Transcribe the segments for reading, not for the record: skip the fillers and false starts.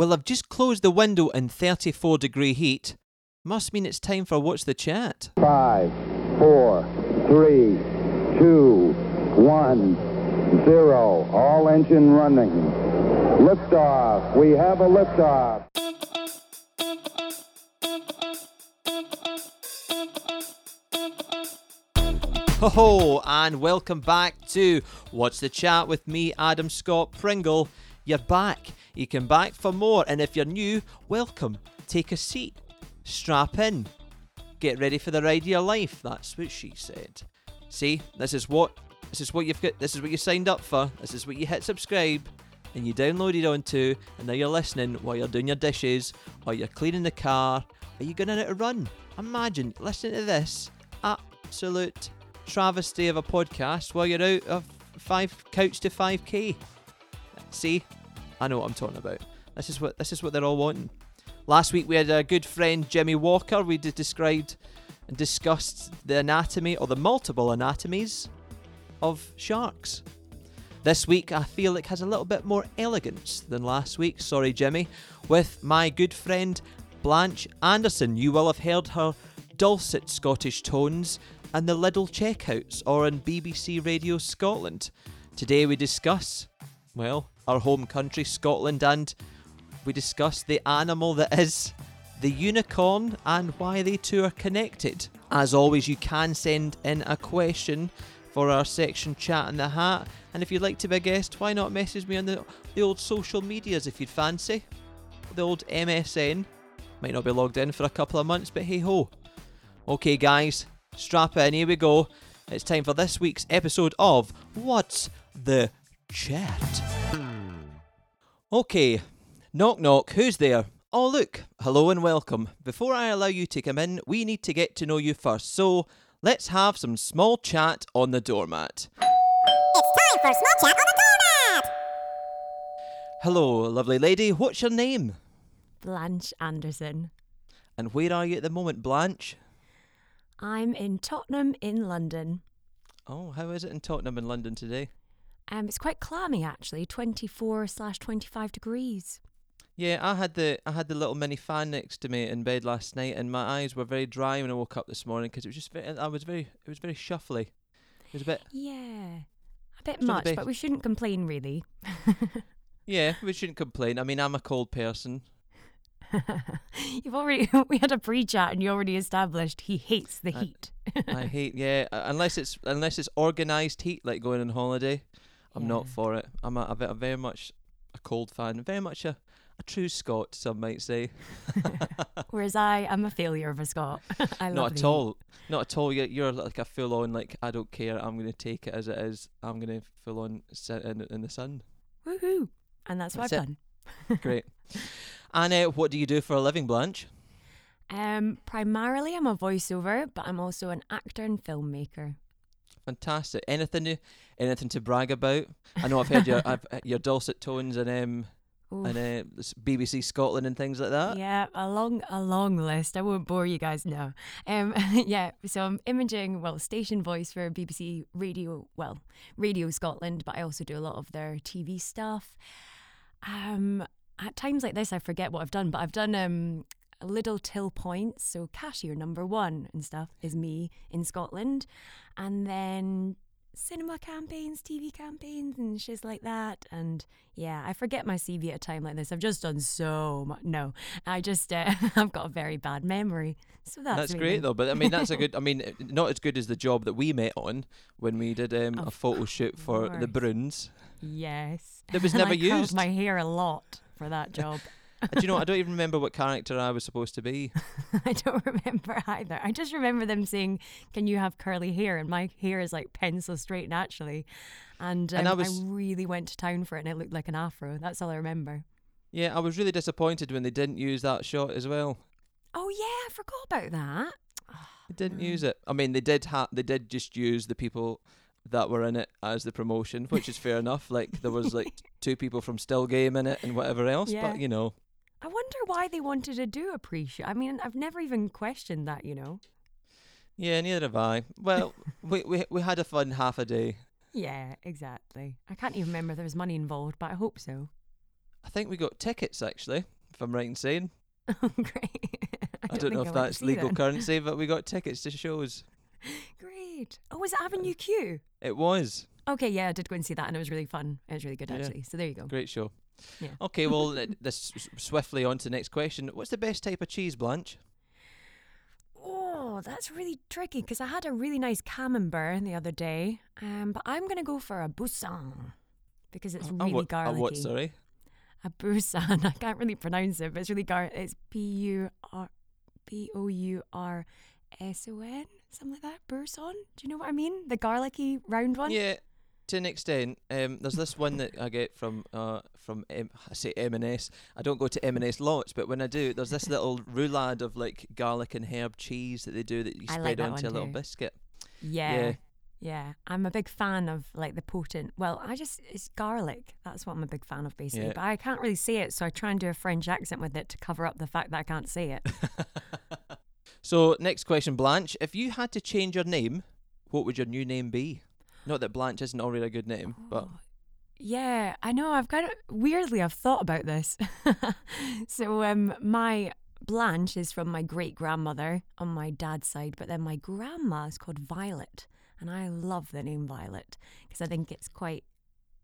Well, I've just closed the window in 34 degree heat. Must mean it's time for What's the Chat? 5, 4, 3, 2, 1, 0. All engine running. Liftoff. We have a liftoff. Ho-ho, and welcome back to What's the Chat with me, Adam Scott Pringle. You're back. You come back for more. And if you're new, welcome. Take a seat. Strap in. Get ready for the ride of your life. That's what she said. See, this is what you've got. This is what you signed up for. This is what you hit subscribe and you downloaded onto, and now you're listening while you're doing your dishes or you're cleaning the car. Are you going out to run? Imagine listening to this absolute travesty of a podcast while you're out of couch to 5K. See, I know what I'm talking about. This is what they're all wanting. Last week we had a good friend, Jimmy Walker. We described and discussed the anatomy, or the multiple anatomies, of sharks. This week I feel it has a little bit more elegance than last week, sorry Jimmy, with my good friend Blanche Anderson. You will have heard her dulcet Scottish tones and the Lidl checkouts, or on BBC Radio Scotland. Today we discuss, well, our home country, Scotland, and we discuss the animal that is the unicorn and why they two are connected. As always, you can send in a question for our section Chat in the Hat, and if you'd like to be a guest, why not message me on the old social medias if you'd fancy. The old MSN. Might not be logged in for a couple of months, but hey-ho. Okay, guys, strap in, here we go. It's time for this week's episode of What's the Chat? Okay. Knock, knock, who's there? Oh, look, hello and welcome. Before I allow you to come in, we need to get to know you first, so let's have some small chat on the doormat. It's time for small chat on the doormat! Hello, lovely lady, what's your name? Blanche Anderson. And where are you at the moment, Blanche? I'm in Tottenham in London. Oh, how is it in Tottenham in London today? It's quite clammy actually, 24/25 degrees. Yeah, I had the little mini fan next to me in bed last night, and my eyes were very dry when I woke up this morning because it was just it was very shuffly. It was a bit much, but we shouldn't complain really. Yeah, we shouldn't complain. I mean, I'm a cold person. We had a pre-chat and you already established he hates the heat. I hate, yeah, unless it's organised heat, like going on holiday. I'm not for it. I'm a very much a cold fan, very much a true Scot, some might say. Whereas I am a failure of a Scot. Not at all. You're like a full-on, like, I don't care, I'm going to take it as it is. I'm going to full-on sit in the sun. Woohoo! And that's what I've done. Great. And what do you do for a living, Blanche? Primarily I'm a voiceover, but I'm also an actor and filmmaker. Fantastic. Anything to brag about? I know I've heard your dulcet tones and BBC Scotland and things like that. Yeah, a long list. I won't bore you guys now. So I'm station voice for BBC Radio Scotland, but I also do a lot of their TV stuff. At times like this, I forget what I've done, but I've done Lidl till points, so cashier number 1 and stuff is me in Scotland, and then cinema campaigns, TV campaigns and shiz like that. And yeah, I forget my CV at a time like this. I've just done so much. No, I just I've got a very bad memory, so that's great though. But I mean, that's a good, I mean, not as good as the job that we met on when we did a photo shoot for the Bruins. Yes, that was never used. I curled my hair a lot for that job. Do you know, I don't even remember what character I was supposed to be. I don't remember either. I just remember them saying, can you have curly hair? And my hair is like pencil straight naturally. And I really went to town for it, and it looked like an afro. That's all I remember. Yeah, I was really disappointed when they didn't use that shot as well. Oh yeah, I forgot about that. They didn't use it. I mean, they did just use the people that were in it as the promotion, which is fair enough. Like, there was like 2 people from Still Game in it and whatever else, yeah. But you know. I wonder why they wanted to do a pre-show. I mean, I've never even questioned that, you know. Yeah, neither have I. Well, we had a fun half a day. Yeah, exactly. I can't even remember if there was money involved, but I hope so. I think we got tickets, actually, if I'm right in saying. Oh, great. I don't know if that's legal currency, but we got tickets to shows. Great. Oh, was it Avenue Q? It was. Okay, yeah, I did go and see that, and it was really fun. It was really good, actually. So there you go. Great show. Yeah. Okay, well, this swiftly on to the next question. What's the best type of cheese, Blanche? Oh, that's really tricky, because I had a really nice camembert the other day, but I'm going to go for a Busan, because it's really garlicky. A what, sorry? A Busan. I can't really pronounce it, but it's really garlic. It's P-O-U-R-S-O-N, something like that. Busan? Do you know what I mean? The garlicky round one? Yeah, to an extent. There's this one that I get from I say M&S. I don't go to M&S lots, but when I do, there's this little roulade of like garlic and herb cheese that they do that you spread onto a little biscuit. Yeah, I'm a big fan of like the potent. Well, it's garlic. That's what I'm a big fan of, basically. Yeah. But I can't really say it, so I try and do a French accent with it to cover up the fact that I can't say it. So, next question, Blanche. If you had to change your name, what would your new name be? Not that Blanche isn't already a good name, but... Yeah, I know. I've thought about this. So, my Blanche is from my great-grandmother on my dad's side, but then my grandma is called Violet. And I love the name Violet because I think it's quite,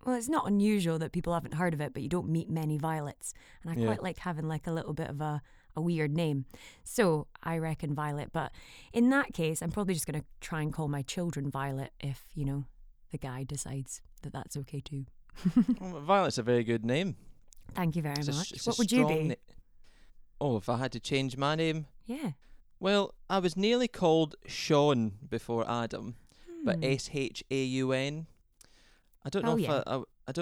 well, it's not unusual that people haven't heard of it, but you don't meet many Violets. And I quite like having like a little bit of a weird name. So I reckon Violet. But in that case, I'm probably just going to try and call my children Violet if, the guy decides that that's okay too. Well, Violet's a very good name. Thank you very much. What would you be? If I had to change my name? Yeah. Well, I was nearly called Sean before Adam. But S-H-A-U-N. I don't know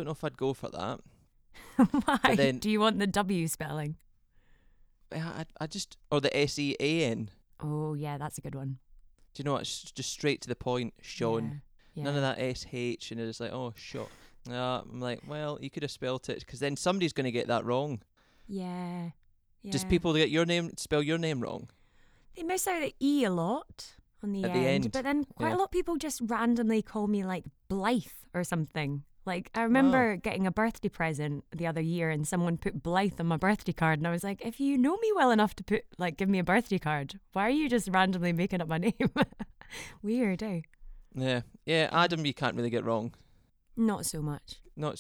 if I'd go for that. Why? Then, do you want the W spelling? Or the S-E-A-N. Oh, yeah, that's a good one. Do you know what? It's just straight to the point, Sean. Yeah. None of that S-H, and it's like, oh, Sean. I'm like, well, you could have spelt it, because then somebody's going to get that wrong. Yeah. Does people get spell your name wrong? They miss out the E a lot. At the end. But then quite a lot of people just randomly call me like Blythe or something. Like I remember getting a birthday present the other year and someone put Blythe on my birthday card and I was like, if you know me well enough to give me a birthday card, why are you just randomly making up my name? Weird, eh? Yeah, Adam you can't really get wrong. Not so much. I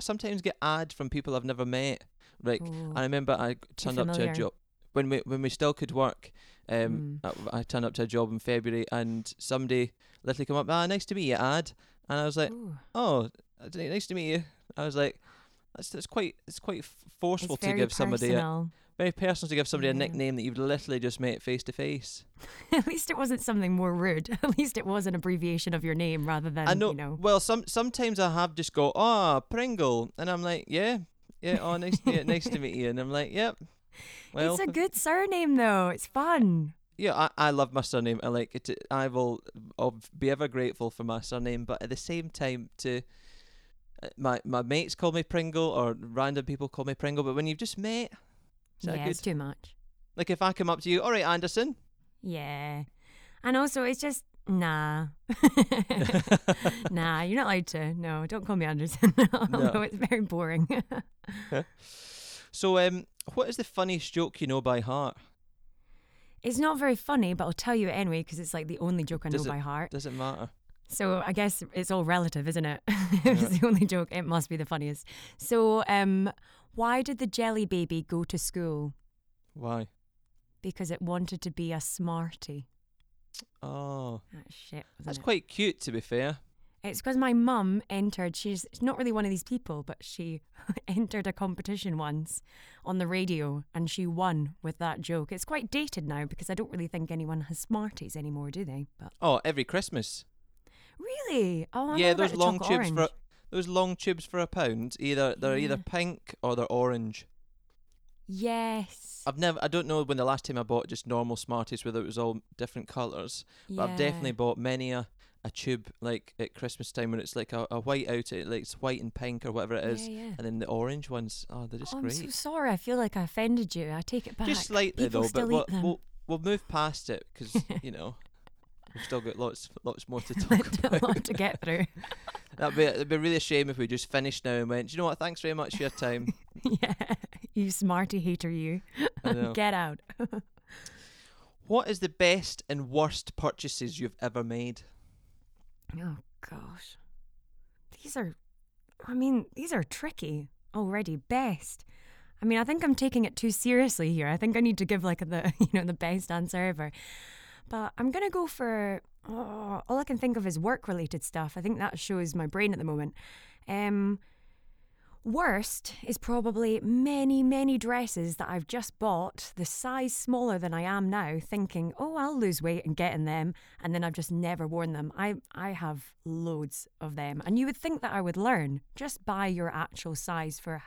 sometimes get ad from people I've never met. Like I remember I turned up to a job when we still could work. I turned up to a job in February and somebody literally came up, nice to meet you, Ad. And I was like, nice to meet you. I was like, that's quite forceful to give somebody a nickname that you've literally just met face to face. At least it wasn't something more rude. At least it was an abbreviation of your name rather than, Well, sometimes I have just go, Pringle. And I'm like, nice to meet you. And I'm like, yep. Well, it's a good surname though. It's fun. Yeah, I love my surname. I like it. I will be ever grateful for my surname, but at the same time, my mates call me Pringle or random people call me Pringle. But when you've just met, it's too much. Like if I come up to you, all right, Anderson. Yeah, and also it's just nah. You're not allowed to. No, don't call me Anderson. No, it's very boring. So, what is the funniest joke you know by heart? It's not very funny, but I'll tell you it anyway because it's like the only joke I know by heart. Does it matter? So I guess it's all relative, isn't it? If it's the only joke, it must be the funniest. So, why did the jelly baby go to school? Why? Because it wanted to be a Smartie. Oh. That's shit, wasn't it? That's quite cute, to be fair. It's because my mum entered, she's not really one of these people, but she entered a competition once on the radio and she won with that joke. It's quite dated now because I don't really think anyone has Smarties anymore, do they? But every Christmas. Really? Oh, I know about the chocolate orange. Yeah, those long tubes for £1. They're either pink or they're orange. Yes. I don't know when the last time I bought just normal Smarties, whether it was all different colours, but I've definitely bought many a tube like at Christmas time when it's like a white out, like it's white and pink or whatever it is, and then the orange ones. Oh, they're just great. I'm so sorry. I feel like I offended you. I take it back. Just slightly people though, but we'll move past it because we've still got lots more to talk about. A lot to get through. It'd be really a shame if we just finished now and went, do you know what, thanks very much for your time. Yeah, you smarty hater, you. Get out. What is the best and worst purchases you've ever made? Oh, gosh. These are tricky already. Best. I mean, I think I'm taking it too seriously here. I think I need to give the best answer ever. But I'm going to go for, all I can think of is work-related stuff. I think that shows my brain at the moment. Worst is probably many, many dresses that I've just bought, the size smaller than I am now, thinking, oh, I'll lose weight and get in them, and then I've just never worn them. I have loads of them, and you would think that I would learn. Just buy your actual size for,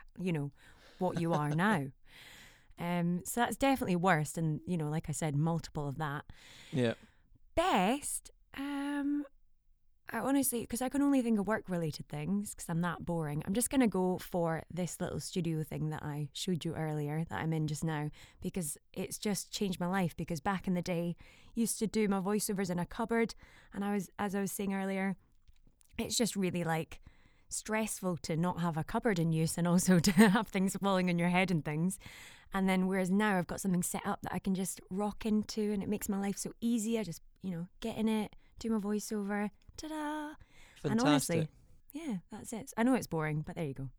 what you are now. So that's definitely worst, and like I said, multiple of that. Yeah. Best, I honestly, because I can only think of work-related things because I'm that boring, I'm just going to go for this little studio thing that I showed you earlier that I'm in just now, because it's just changed my life. Because back in the day, used to do my voiceovers in a cupboard, and as I was saying earlier, it's just really stressful to not have a cupboard in use, and also to have things falling on your head and things. And then whereas now I've got something set up that I can just rock into, and it makes my life so easy. I just, get in it, do my voiceover, ta-da. Fantastic. And honestly, yeah, that's it. I know it's boring, but there you go.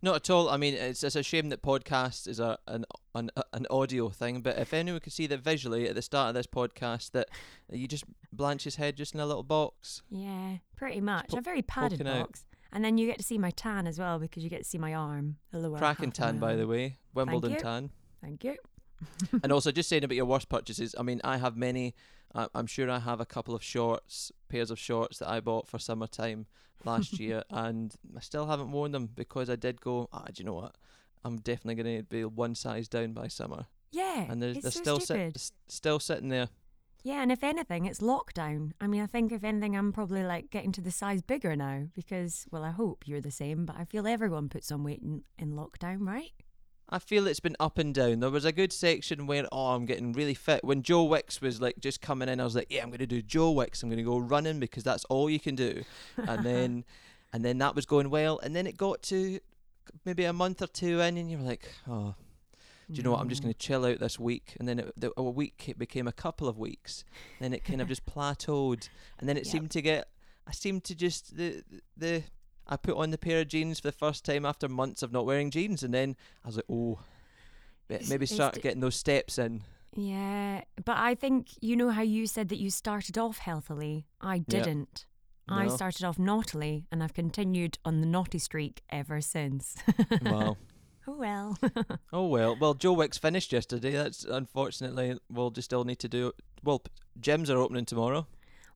Not at all. I mean, it's a shame that podcast is an audio thing, but if anyone could see that visually at the start of this podcast, that you just Blanche's head just in a little box. Yeah, pretty much. A very padded box. Out. And then you get to see my tan as well, because you get to see my arm. Cracking tan, by the way. Wimbledon tan. Thank you. And also, just saying about your worst purchases, I mean, I have many. I'm sure I have a couple of pairs of shorts that I bought for summertime last year, and I still haven't worn them because I did go, do you know what? I'm definitely going to be one size down by summer. Yeah, and they're so still stupid. Still sitting there. Yeah, and if anything, it's lockdown. I mean, I think if anything, I'm probably getting to the size bigger now because, well, I hope you're the same, but I feel everyone puts on weight in lockdown, right? I feel it's been up and down. There was a good section where, I'm getting really fit. When Joe Wicks was just coming in, I was like, yeah, I'm going to do Joe Wicks. I'm going to go running because that's all you can do. And then that was going well. And then it got to maybe a month or two in, and you were like, do you know what, I'm just going to chill out this week. And then a week, it became a couple of weeks. Then it kind of just plateaued. And then it seemed to get, I put on the pair of jeans for the first time after months of not wearing jeans. And then I was like, maybe start getting those steps in. Yeah, but I think, how you said that you started off healthily. I didn't. Yep. No. I started off naughtily, and I've continued on the naughty streak ever since. Wow. Oh, well. Well, Joe Wicks finished yesterday. That's unfortunately, we'll just still need to do. Well, gyms are opening tomorrow.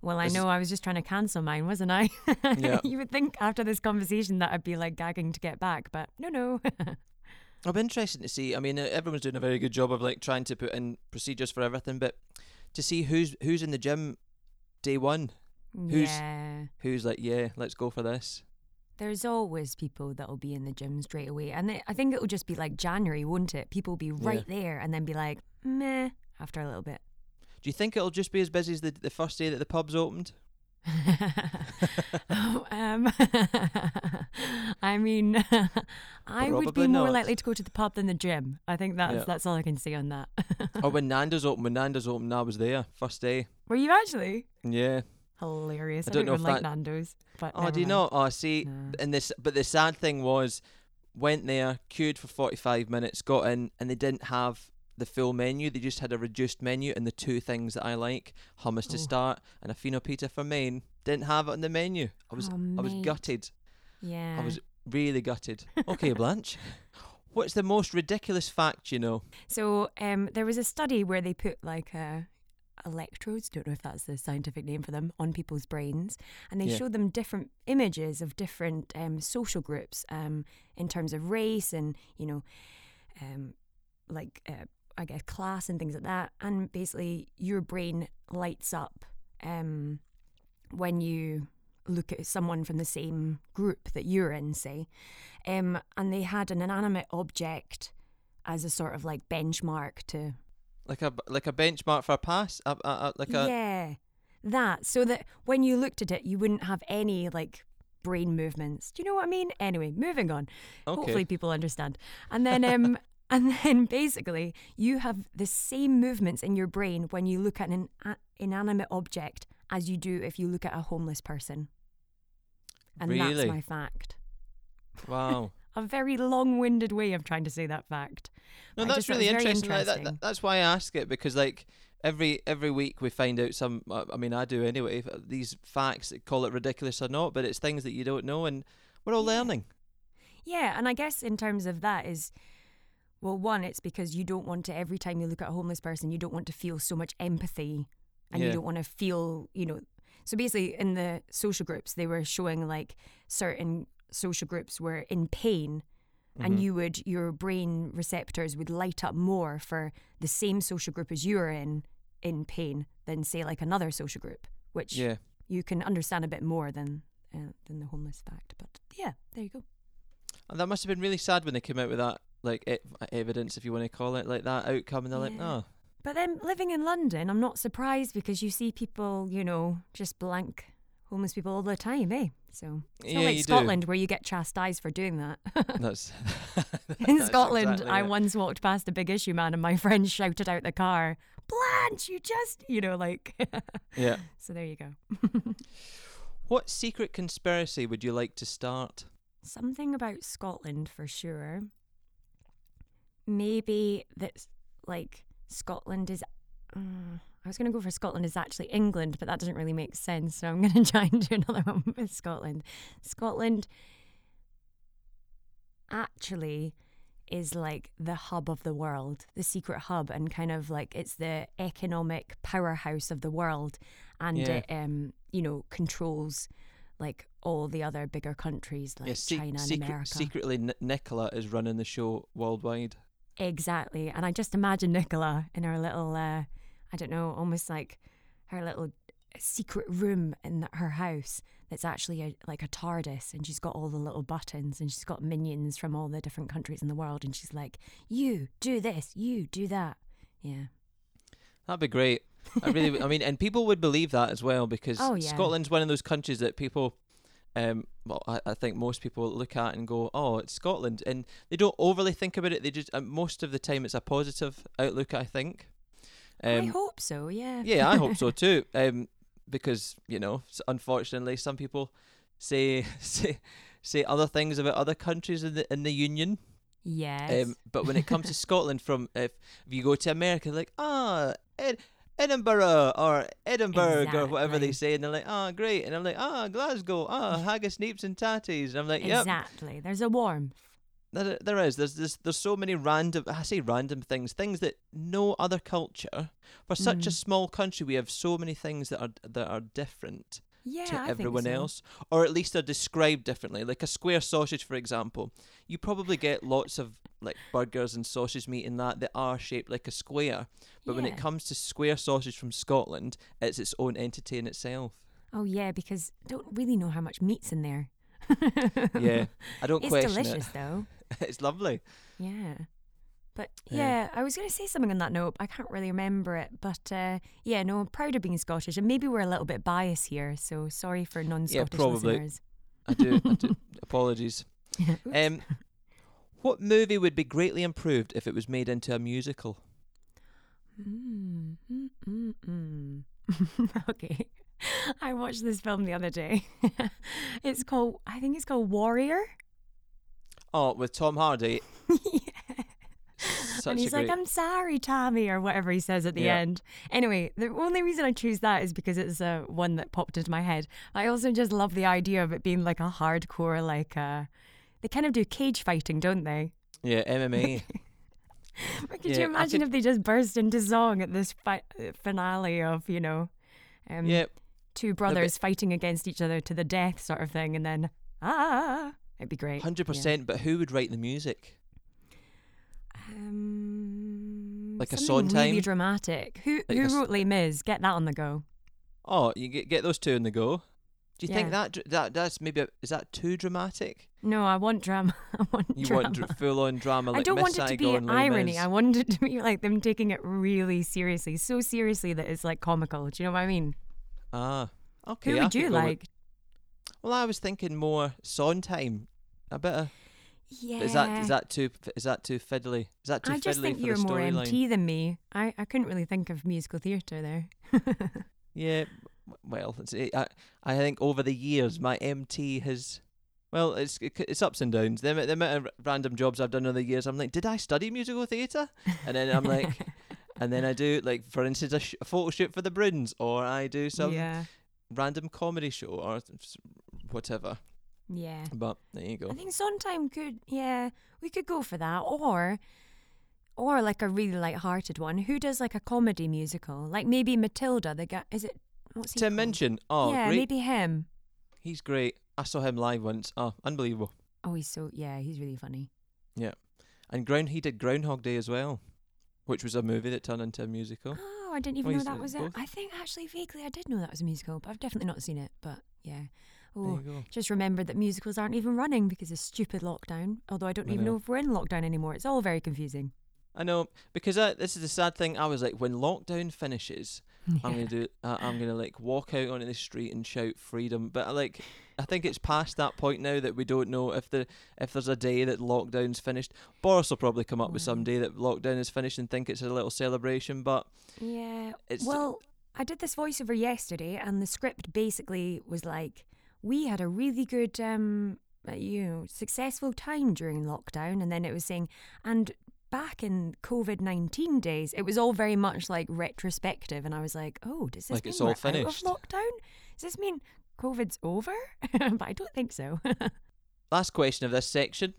Well, I know I was just trying to cancel mine, wasn't I? Yeah. You would think after this conversation that I'd be gagging to get back, but no. It'll be interesting to see. I mean, everyone's doing a very good job of trying to put in procedures for everything, but to see who's in the gym day one. Yeah. Who's let's go for this. There's always people that'll be in the gym straight away. And I think it'll just be January, won't it? People will be right there and then be meh, after a little bit. Do you think it'll just be as busy as the first day that the pub's opened? I mean, I would be more likely to go to the pub than the gym. I think that's all I can say on that. Or when Nando's opened, I was there, first day. Were you actually? Yeah. Hilarious. I don't know if that... Nando's. But do you not? Oh, see, no. But the sad thing was, went there, queued for 45 minutes, got in, and they didn't have the full menu. They just had a reduced menu, and the two things that I like, hummus to start and a fino pita for main, didn't have it on the menu. I was gutted. Yeah. I was really gutted. Okay, Blanche. What's the most ridiculous fact you know? So there was a study where they put electrodes, don't know if that's the scientific name for them, on people's brains, and they showed them different images of different social groups in terms of race and I guess class and things like that, and basically your brain lights up when you look at someone from the same group that you're in, say, and they had an inanimate object as a sort of benchmark to Like a benchmark for a pass? Yeah, that. So that when you looked at it, you wouldn't have any brain movements. Do you know what I mean? Anyway, moving on. Okay. Hopefully people understand. And then basically you have the same movements in your brain when you look at an inanimate object as you do if you look at a homeless person. And really? That's my fact. Wow. A very long-winded way of trying to say that fact. No, but that's really interesting. That's why I ask it, because like every week we find out some, I mean, I do anyway, these facts, call it ridiculous or not, but it's things that you don't know, and we're all learning. Yeah, and I guess in terms of that is, well, one, it's because you don't want to, every time you look at a homeless person, you don't want to feel so much empathy, and you don't want to feel, you know. So basically in the social groups, they were showing like certain social groups were in pain, and your brain receptors would light up more for the same social group as you are in pain than say like another social group, which you can understand a bit more than the homeless fact. But yeah, there you go. And that must have been really sad when they came out with that, like evidence, if you want to call it like that, outcome, and they're like, no. But then living in London, I'm not surprised, because you see people, you know, just blank homeless people all the time, eh? So it's not like Scotland where you get chastised for doing that. In Scotland, exactly I once walked past a big issue man and my friend shouted out the car, "Blanche, you just," you know, like. Yeah. So there you go. What secret conspiracy would you like to start? Something about Scotland for sure. Maybe that's like Scotland is... I was going to go for Scotland is actually England, but that doesn't really make sense. So I'm going to try and do another one with Scotland. Scotland actually is like the hub of the world, the secret hub, and kind of like it's the economic powerhouse of the world, and it, you know, controls like all the other bigger countries like China and America. Secretly, Nicola is running the show worldwide. Exactly, and I just imagine Nicola in her little, I don't know, almost like her little secret room in her house that's actually like a TARDIS, and she's got all the little buttons, and she's got minions from all the different countries in the world, and she's like, "You do this, you do that." Yeah, that'd be great. I really, I mean, and people would believe that as well, because Scotland's one of those countries that people. Well, I think most people look at and go, "Oh, it's Scotland," and they don't overly think about it. They just most of the time it's a positive outlook, I think. I hope so. Yeah. Yeah, I hope so too. Because you know, unfortunately, some people say other things about other countries in the union. Yes. But when it comes to Scotland, from if you go to America, like Edinburgh or Edinburgh or whatever they say, and they're like, "Ah, oh, great," and I'm like, "Ah, oh, Glasgow, ah, oh, haggis, neeps and tatties," and I'm like, "Yep." Exactly. There's a warmth. There is. There's so many random. I say random things that no other culture. For such a small country, we have so many things that are different to everyone else, or at least are described differently. Like a square sausage, for example, you probably get lots of like burgers and sausage meat in that are shaped like a square. But when it comes to square sausage from Scotland, it's its own entity in itself. Oh yeah, because I don't really know how much meat's in there. Yeah, I don't question it. It's delicious though. It's lovely. Yeah. But yeah, I was going to say something on that note. I can't really remember it. But yeah, no, I'm proud of being Scottish. And maybe we're a little bit biased here. So sorry for non-Scottish listeners. I do. Apologies. What movie would be greatly improved if it was made into a musical? Okay. I watched this film the other day. I think it's called Warrior. Oh, with Tom Hardy. Yeah. And he's like, "I'm sorry, Tommy," or whatever he says at the end. Anyway, the only reason I choose that is because it's one that popped into my head. I also just love the idea of it being like a hardcore, like they kind of do cage fighting, don't they? Yeah, MMA. But could you imagine if they just burst into song at this finale of, you know, two brothers fighting against each other to the death sort of thing, and then it'd be great. 100%, but who would write the music? Like a Sondheim? Really dramatic. Who wrote Les Mis? Get that on the go. Oh, you get those two on the go. Do you think that's maybe is that too dramatic? No, I want drama. You want full on drama. Like I don't want it to be irony. I want it to be like them taking it really seriously, so seriously that it's like comical. Do you know what I mean? Ah, okay. Who would you like? Well, I was thinking more Sondheim. A bit of... Yeah. Is that too fiddly? Is that too fiddly for the storyline? I just think you're more MT than me. I couldn't really think of musical theatre there. Yeah, well, I think over the years my MT has, well, it's ups and downs. The amount of random jobs I've done over the years, I'm like, did I study musical theatre? And then I'm like, and then I do, like, for instance, a photo shoot for the Bruins, or I do some random comedy show or whatever. Yeah. But there you go. I think Sondheim could, yeah, we could go for that. Or like a really light-hearted one. Who does like a comedy musical? Like maybe Matilda, the guy, is it, what's he called? Tim Minchin. Oh, yeah, great. Maybe him. He's great. I saw him live once. Oh, unbelievable. Oh, he's really funny. Yeah. And he did Groundhog Day as well, which was a movie that turned into a musical. Oh, I didn't even know that was it. I think actually vaguely I did know that was a musical, but I've definitely not seen it, but yeah. Oh, just remembered that musicals aren't even running because of stupid lockdown. Although I don't even know if we're in lockdown anymore. It's all very confusing. I know, because this is the sad thing. I was like, when lockdown finishes, I'm gonna like walk out onto the street and shout freedom. But like, I think it's past that point now that we don't know if there's a day that lockdown's finished. Boris will probably come up with some day that lockdown is finished and think it's a little celebration. But yeah, I did this voiceover yesterday, and the script basically was like, we had a really good, successful time during lockdown. And then it was saying, and back in COVID-19 days, it was all very much like retrospective. And I was like, oh, does this mean it's all finished? Out of lockdown? Does this mean COVID's over? But I don't think so. Last question of this section.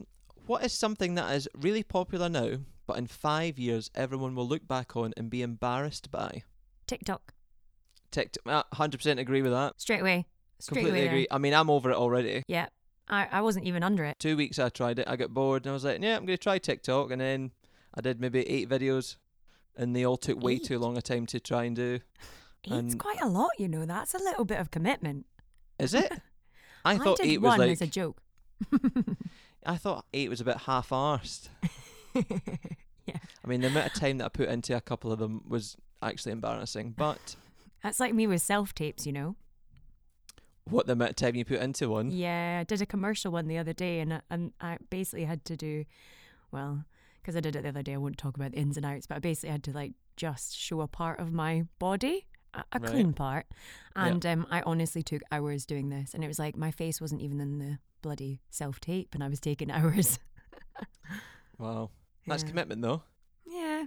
What is something that is really popular now, but in 5 years, everyone will look back on and be embarrassed by? TikTok. 100% agree with that. Straight away. Completely agree. I mean, I'm over it already. Yeah, I wasn't even under it. 2 weeks I tried it, I got bored, and I was like, yeah, I'm going to try TikTok. And then I did maybe 8 videos, and they all took way too long a time to try and do. It's quite a lot, you know. That's a little bit of commitment. Is it? I thought 8 was like... as a joke. I thought 8 was a bit half-arsed. Yeah. I mean, the amount of time that I put into a couple of them was actually embarrassing, but... That's like me with self-tapes, you know. What, the amount of time you put into one? Yeah, I did a commercial one the other day, and I basically had to do, well, because I did it the other day, I won't talk about the ins and outs, but I basically had to like just show a part of my body, a clean part, and I honestly took hours doing this, and it was like my face wasn't even in the bloody self-tape, and I was taking hours. Wow, that's commitment though. Yeah,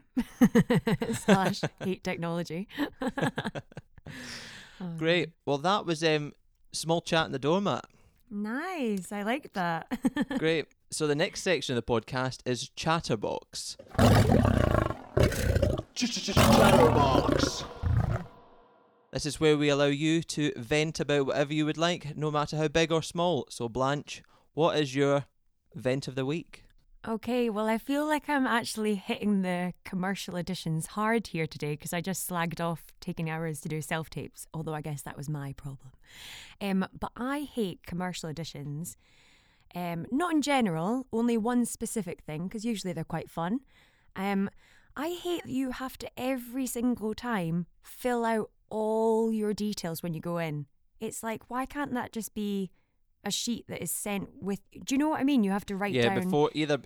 / hate technology. Oh, great, man. Well, that was Small Chat in the Doormat. Nice, I like that. Great. So the next section of the podcast is Chatterbox. Chatterbox. This is where we allow you to vent about whatever you would like, no matter how big or small. So Blanche, what is your vent of the week? Okay, well, I feel like I'm actually hitting the commercial editions hard here today because I just slagged off taking hours to do self-tapes, although I guess that was my problem. But I hate commercial editions, not in general, only one specific thing, because usually they're quite fun. I hate that you have to every single time fill out all your details when you go in. It's like, why can't that just be a sheet that is sent with, do you know what I mean? You have to write down before either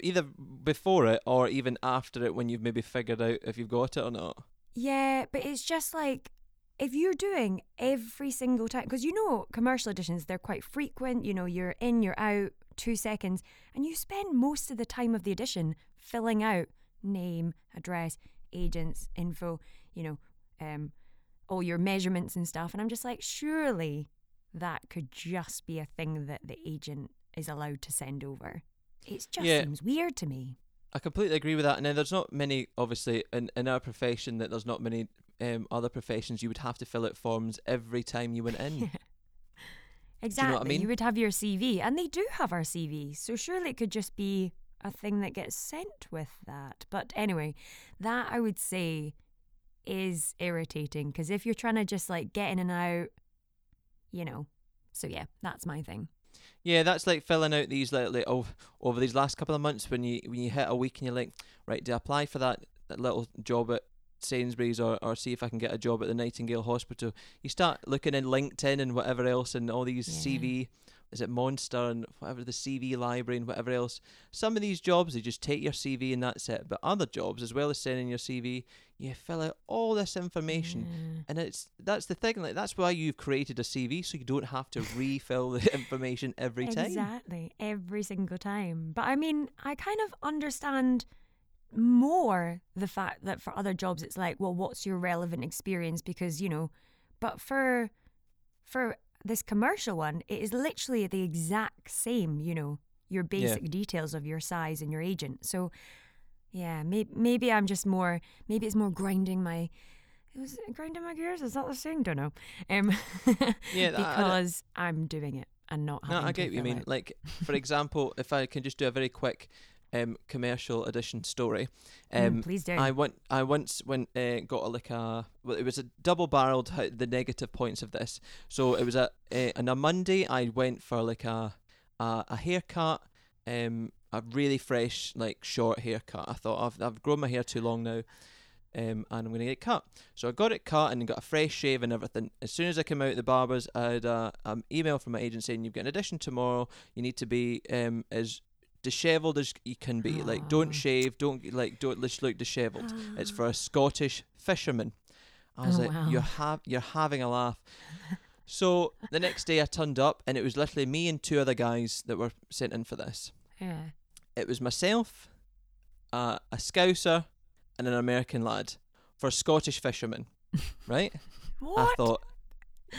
before it or even after it when you've maybe figured out if you've got it or not. Yeah, but it's just like if you're doing every single time, because you know commercial editions, they're quite frequent, you know, you're in, you're out, 2 seconds, and you spend most of the time of the edition filling out name, address, agents, info, you know, all your measurements and stuff, and I'm just like, surely that could just be a thing that the agent is allowed to send over. It just seems weird to me. I completely agree with that. And then there's not many, obviously, in our profession, that there's not many other professions you would have to fill out forms every time you went in. Exactly. Do you know what I mean? You would have your CV, and they do have our CV. So surely it could just be a thing that gets sent with that. But anyway, that I would say is irritating, because if you're trying to just like get in and out, you know, so yeah, that's my thing. Yeah, that's like filling out these like over these last couple of months when you hit a week and you're like, right, do I apply for that little job at Sainsbury's or see if I can get a job at the Nightingale Hospital? You start looking in LinkedIn and whatever else and all these CV is it Monster and whatever, the CV library and whatever else. Some of these jobs, they just take your CV and that's it. But other jobs, as well as sending your CV, you fill out all this information. Yeah. And that's the thing. Like, that's why you've created a CV, so you don't have to refill the information every time. Exactly. Every single time. But I mean, I kind of understand more the fact that for other jobs, it's like, well, what's your relevant experience? Because, you know, but for this commercial one, it is literally the exact same, you know, your basic details of your size and your agent. So yeah, maybe I'm just more, maybe it's more grinding my, is it grinding my gears? Is that the saying? Don't know. Yeah, because I'm doing it and not having to. No, I get what you mean. Like, for example, if I can just do a very quick commercial edition story. Please do. I once got it was a double-barreled, the negative points of this. So it was on a Monday, I went for like a haircut, a really fresh, like short haircut. I thought, I've grown my hair too long now, and I'm going to get it cut. So I got it cut and got a fresh shave and everything. As soon as I came out of the barber's, I had an email from my agent saying, you've got an edition tomorrow, you need to be as dishevelled as you can be. Aww. Like, don't shave, don't look dishevelled. It's for a Scottish fisherman. I was wow. You're having a laugh. So the next day I turned up and it was literally me and two other guys that were sent in for this. Yeah. It was myself, a Scouser and an American lad for a Scottish fisherman. Right? What?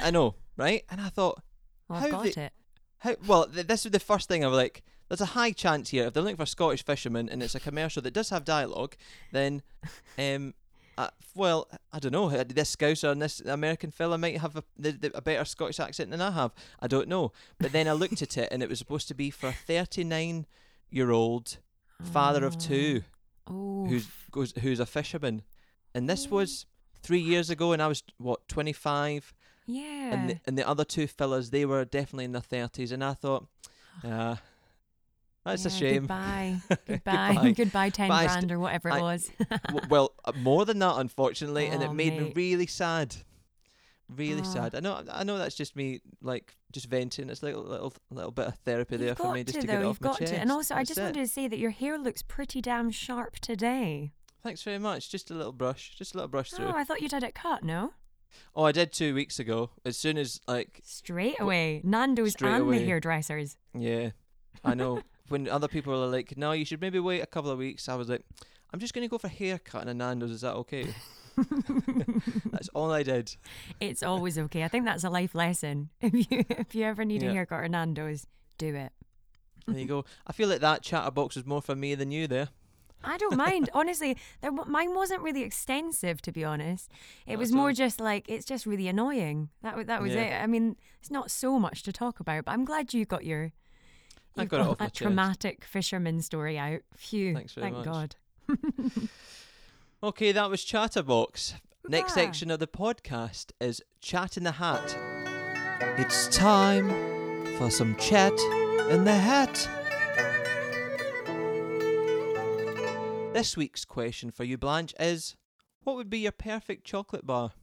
I know, right? And I thought well, how got it. How, well, this was the first thing I was like, there's a high chance here, if they're looking for Scottish fishermen and it's a commercial that does have dialogue, then, I don't know, this Scouser and this American fella might have a better Scottish accent than I have. I don't know. But then I looked at it and it was supposed to be for a 39-year-old father of two who's a fisherman. And this was 3 years ago and I was, 25? Yeah. And the other two fellas, they were definitely in their 30s. And I thought, that's a shame. Goodbye. Goodbye, 10 grand or whatever it was. Well, more than that, unfortunately, and it made me really sad. Really sad. I know that's just me, like, just venting. It's like a little bit of therapy there for me just to get it off my chest. And also, I just wanted to say that your hair looks pretty damn sharp today. Thanks very much. Just a little brush through. Oh, I thought you'd had it cut, no? Oh, I did 2 weeks ago. As soon as, like... Straight away. Nando's and the hairdressers. Yeah, I know. When other people are like, no, you should maybe wait a couple of weeks, I was like, I'm just going to go for haircut and a Nando's. Is that okay? That's all I did. It's always okay. I think that's a life lesson. If you ever need a haircut or Nando's, do it. There you go. I feel like that chatterbox was more for me than you there. I don't mind. Honestly, mine wasn't really extensive, to be honest. It was more just like, it's just really annoying. That was it. I mean, it's not so much to talk about, but I'm glad you got your... You've got it off my chest. Traumatic fisherman story out. Phew. Thanks very much. Thank God. Okay, that was Chatterbox. Hooray. Next section of the podcast is Chat in the Hat. It's time for some Chat in the Hat. This week's question for you, Blanche, is what would be your perfect chocolate bar?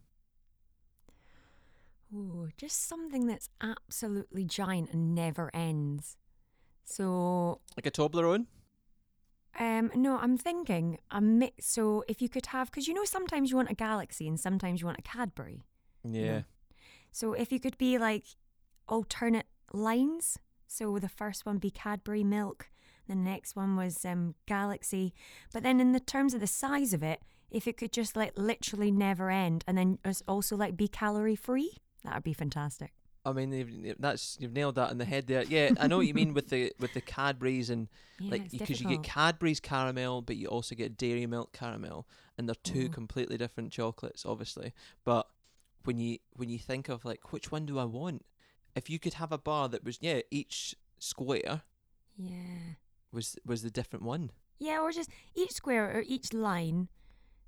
Ooh, just something that's absolutely giant and never ends. So, like a Toblerone? No, I'm thinking a mix. So if you could have, because you know sometimes you want a Galaxy and sometimes you want a Cadbury. Yeah. You know? So if you could be like alternate lines. So the first one be Cadbury milk, the next one was Galaxy. But then in the terms of the size of it, if it could just like literally never end, and then also like be calorie free, that would be fantastic. I mean, you've nailed that in the head there. Yeah, I know what you mean with the Cadburys and like because you get Cadbury's caramel, but you also get Dairy Milk caramel, and they're two completely different chocolates, obviously. But when you think of like which one do I want, if you could have a bar that was each square, was the different one. Yeah, or just each square or each line,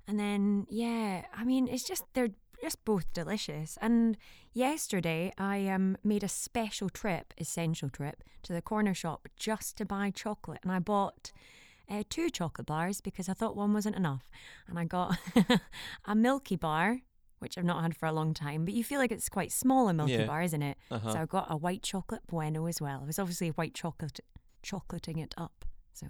and then I mean it's just they're. Just both delicious. And yesterday I made a special trip, essential trip, to the corner shop just to buy chocolate. And I bought two chocolate bars because I thought one wasn't enough. And I got a Milky bar which I've not had for a long time, but you feel like it's quite small, a Milky Bar, isn't it? So I got a white chocolate bueno as well. It was obviously white chocolate, chocolating it up. So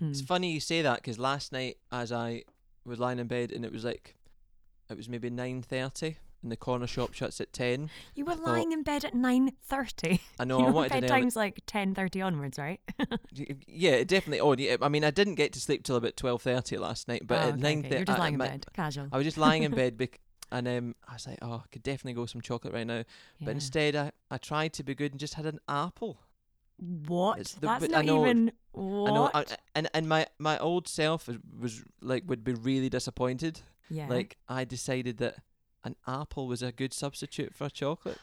it's funny you say that, because last night as I was lying in bed and it was like, it was maybe 9:30 and the corner shop shuts at 10. You were lying in bed at 9:30. I know, I wanted to. Bedtime's like 10:30 onwards, right? Yeah, it definitely. Oh, yeah, I mean, I didn't get to sleep till about 12:30 last night, but at 9:30, okay. You're just lying in bed, casual. I was just lying in bed, and I was like, oh, I could definitely go with some chocolate right now, but instead I tried to be good and just had an apple. What? That's not even what. I know, and my old self was like, would be really disappointed. Yeah. Like, I decided that an apple was a good substitute for chocolate.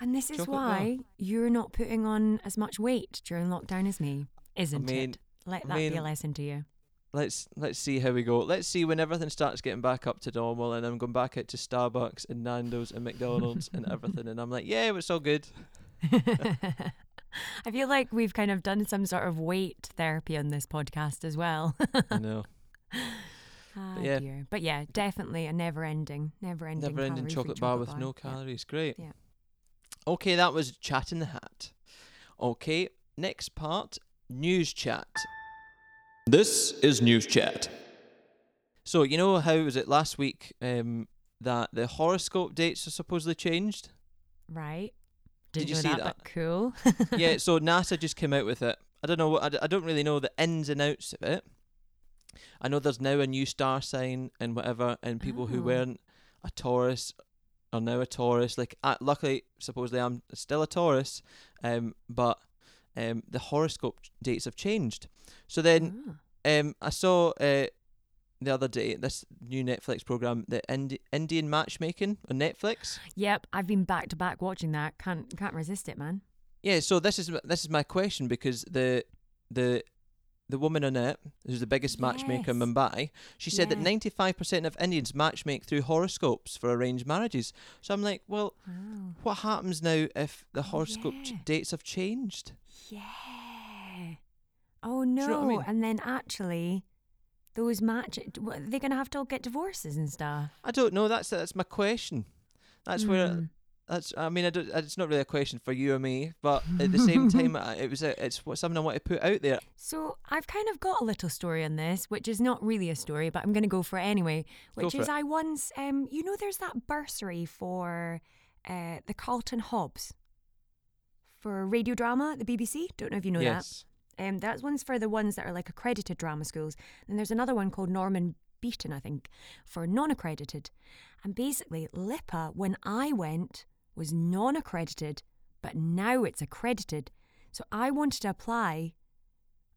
And this is why you're not putting on as much weight during lockdown as me, isn't it? Let that be a lesson to you. Let's see how we go. Let's see when everything starts getting back up to normal and I'm going back out to Starbucks and Nando's and McDonald's and everything. And I'm like, yeah, it's all good. I feel like we've kind of done some sort of weight therapy on this podcast as well. I know. But yeah, definitely a never-ending chocolate bar with no calories. Great. Yeah. Okay, that was Chat in the Hat. Okay, next part, News Chat. This is News Chat. So, you know how was it last week that the horoscope dates are supposedly changed? Right. Did you see that? But cool. Yeah, so NASA just came out with it. I don't know. I don't really know the ins and outs of it. I know there's now a new star sign and whatever, and people who weren't a Taurus are now a Taurus. Like, luckily, supposedly, I'm still a Taurus, but the horoscope dates have changed. So then I saw the other day this new Netflix program, the Indian Matchmaking on Netflix. Yep, I've been back to back watching that. Can't resist it, man. Yeah. So this is my question, because the woman on it, who's the biggest matchmaker in Mumbai, she said that 95% of Indians matchmake through horoscopes for arranged marriages. So I'm like, well, what happens now if the horoscope dates have changed? Yeah. Oh, no. Do you know what I mean? And then actually, those they're going to have to all get divorces and stuff. I don't know. That's my question. That's where... I mean, it's not really a question for you or me, but at the same time, it's something I want to put out there. So I've kind of got a little story on this, which is not really a story, but I'm going to go for it anyway, which is I once, there's that bursary for the Carlton Hobbs for radio drama, the BBC. Don't know if you know that. That's one's for the ones that are like accredited drama schools. And there's another one called Norman Beaton, I think, for non-accredited. And basically, LIPA, when I went... was non-accredited, but now it's accredited. So I wanted to apply,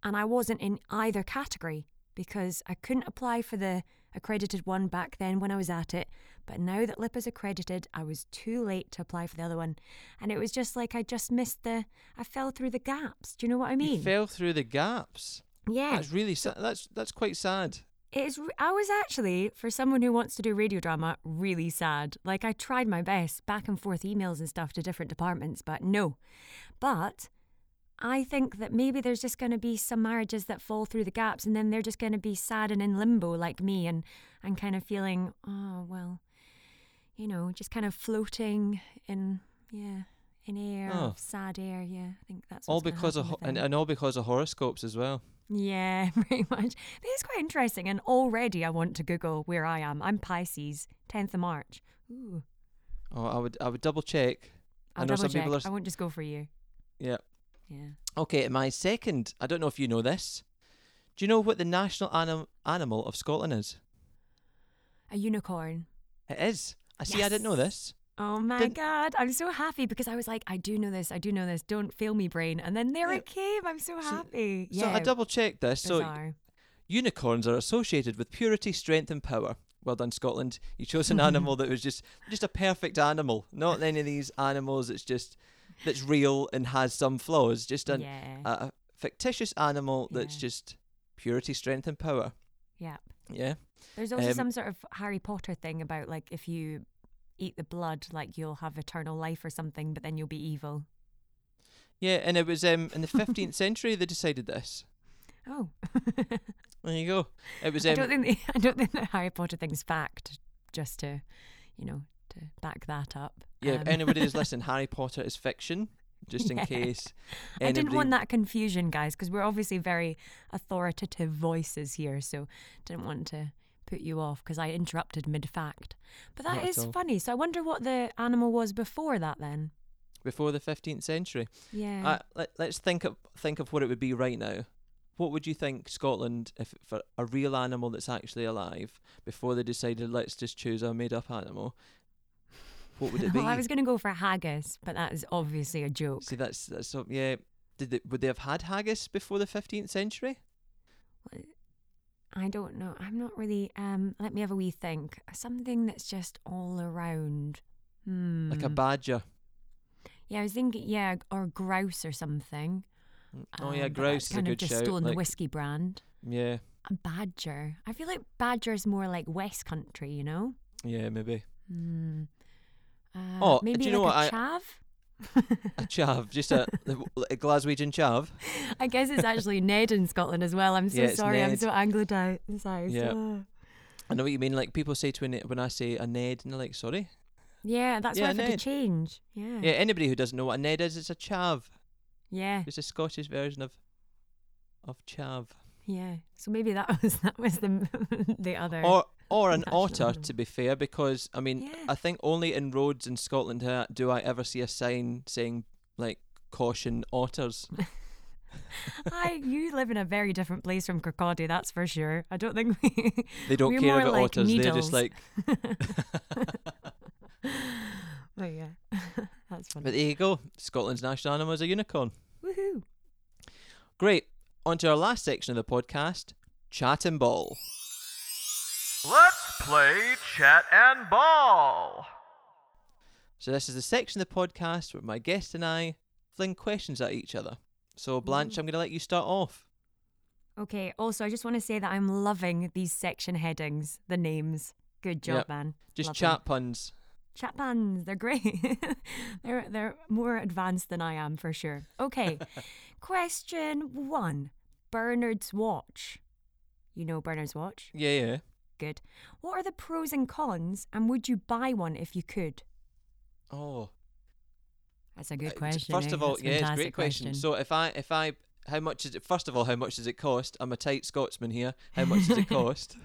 and I wasn't in either category because I couldn't apply for the accredited one back then when I was at it. But now that LIPA's accredited, I was too late to apply for the other one. And it was just like I just missed I fell through the gaps. Do you know what I mean? You fell through the gaps? Yeah. That's really sad. That's quite sad. I was actually, for someone who wants to do radio drama, really sad. Like, I tried my best, back and forth emails and stuff to different departments, but no. But I think that maybe there's just going to be some marriages that fall through the gaps, and then they're just going to be sad and in limbo like me, and kind of feeling, oh, well, you know, just kind of floating in air, sad air. Yeah, I think that's all because of and all because of horoscopes as well. Yeah, pretty much. But it's quite interesting, and already I want to Google where I am. I'm Pisces, 10th of March. Ooh. Oh, I would double check. I know some people are. I won't just go for you. Yeah. Yeah. Okay, my second. I don't know if you know this. Do you know what the national animal of Scotland is? A unicorn. It is. I see. Yes. I didn't know this. Oh my God, I'm so happy, because I was like, I do know this, don't fail me, brain. And then there it came. I'm so happy. So I double checked this. Bizarre. So unicorns are associated with purity, strength and power. Well done, Scotland. You chose an animal that was just a perfect animal. Not any of these animals that's real and has some flaws. Just a fictitious animal that's just purity, strength and power. Yeah. Yeah. There's also some sort of Harry Potter thing about, like, if you eat the blood, like, you'll have eternal life or something, but then you'll be evil. Yeah, and it was in the 15th century they decided this. Oh, there you go. It was. I don't think the Harry Potter thing's fact. Just to, to back that up. Yeah, if anybody is listening, Harry Potter is fiction, just in case. Anybody... I didn't want that confusion, guys, because we're obviously very authoritative voices here, so didn't want to put you off because I interrupted mid-fact. But that is funny, so I wonder what the animal was before that then. Before the 15th century. Yeah. Let's think of what it would be right now. What would you think, Scotland, if for a real animal that's actually alive, before they decided, let's just choose a made-up animal, what would it be? Well, I was going to go for haggis, but that is obviously a joke. See, that's yeah. Would they have had haggis before the 15th century? Well, I don't know. I'm not really... let me have a wee think. Something that's just all around. Like a badger. Yeah, I was thinking, yeah, or grouse or something. Oh yeah, grouse is a good shout. Kind of just stolen the whiskey brand. Yeah. A badger. I feel like badger's more like West Country, you know? Yeah, maybe. Maybe like a chav? A chav, just a Glaswegian chav. I guess it's actually Ned in Scotland as well. I'm so sorry, Ned. I'm so anglicised. Yeah. Oh. I know what you mean. Like people say to when I say a Ned, and they're like, sorry? Yeah, that's why I've had to change. Yeah. Yeah, anybody who doesn't know what a Ned is, it's a chav. Yeah. It's a Scottish version of chav. Yeah. So maybe that was the other. Or an otter, to be fair, because I mean I think only in roads in Scotland do I ever see a sign saying like caution otters. You live in a very different place from Kirkcaldy, that's for sure. I don't think they don't care about like otters. Needles. They're just like. Oh yeah. That's funny. But there you go. Scotland's national animal is a unicorn. Woohoo! Great. On to our last section of the podcast, Chat and Ball. Let's play Chat and Ball. So this is the section of the podcast where my guest and I fling questions at each other. So Blanche, I'm going to let you start off. Okay. Also, I just want to say that I'm loving these section headings, the names. Good job, man. Just love chat puns. Chat puns, they're great. they're more advanced than I am for sure. Okay, question 1: Bernard's Watch. You know Bernard's Watch? Yeah. Good. What are the pros and cons, and would you buy one if you could? Oh, that's a good question. First of all, it's a great question. So if I, how much is it? First of all, how much does it cost? I'm a tight Scotsman here. How much does it cost?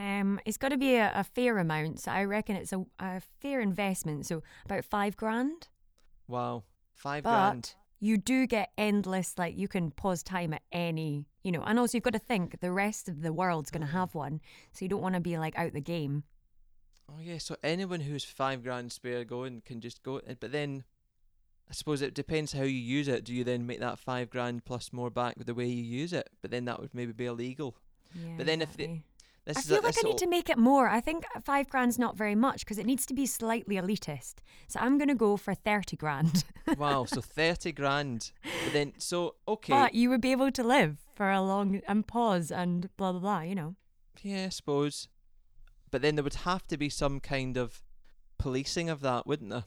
It's got to be a fair amount, so I reckon it's a fair investment, so about $5,000. Wow, $5,000. But you do get endless, like you can pause time at any, you know, and also you've got to think the rest of the world's going to have one, so you don't want to be like out the game. Oh yeah, so anyone who's $5,000 spare going can just go, but then I suppose it depends how you use it. Do you then make that $5,000 plus more back with the way you use it? But then that would maybe be illegal. Yeah, but then exactly. I feel like I need to make it more. I think $5,000's not very much because it needs to be slightly elitist. So I'm going to go for $30,000. Wow, so $30,000. But then, so, okay. But you would be able to live for a long and pause and blah, blah, blah, you know. Yeah, I suppose. But then there would have to be some kind of policing of that, wouldn't there?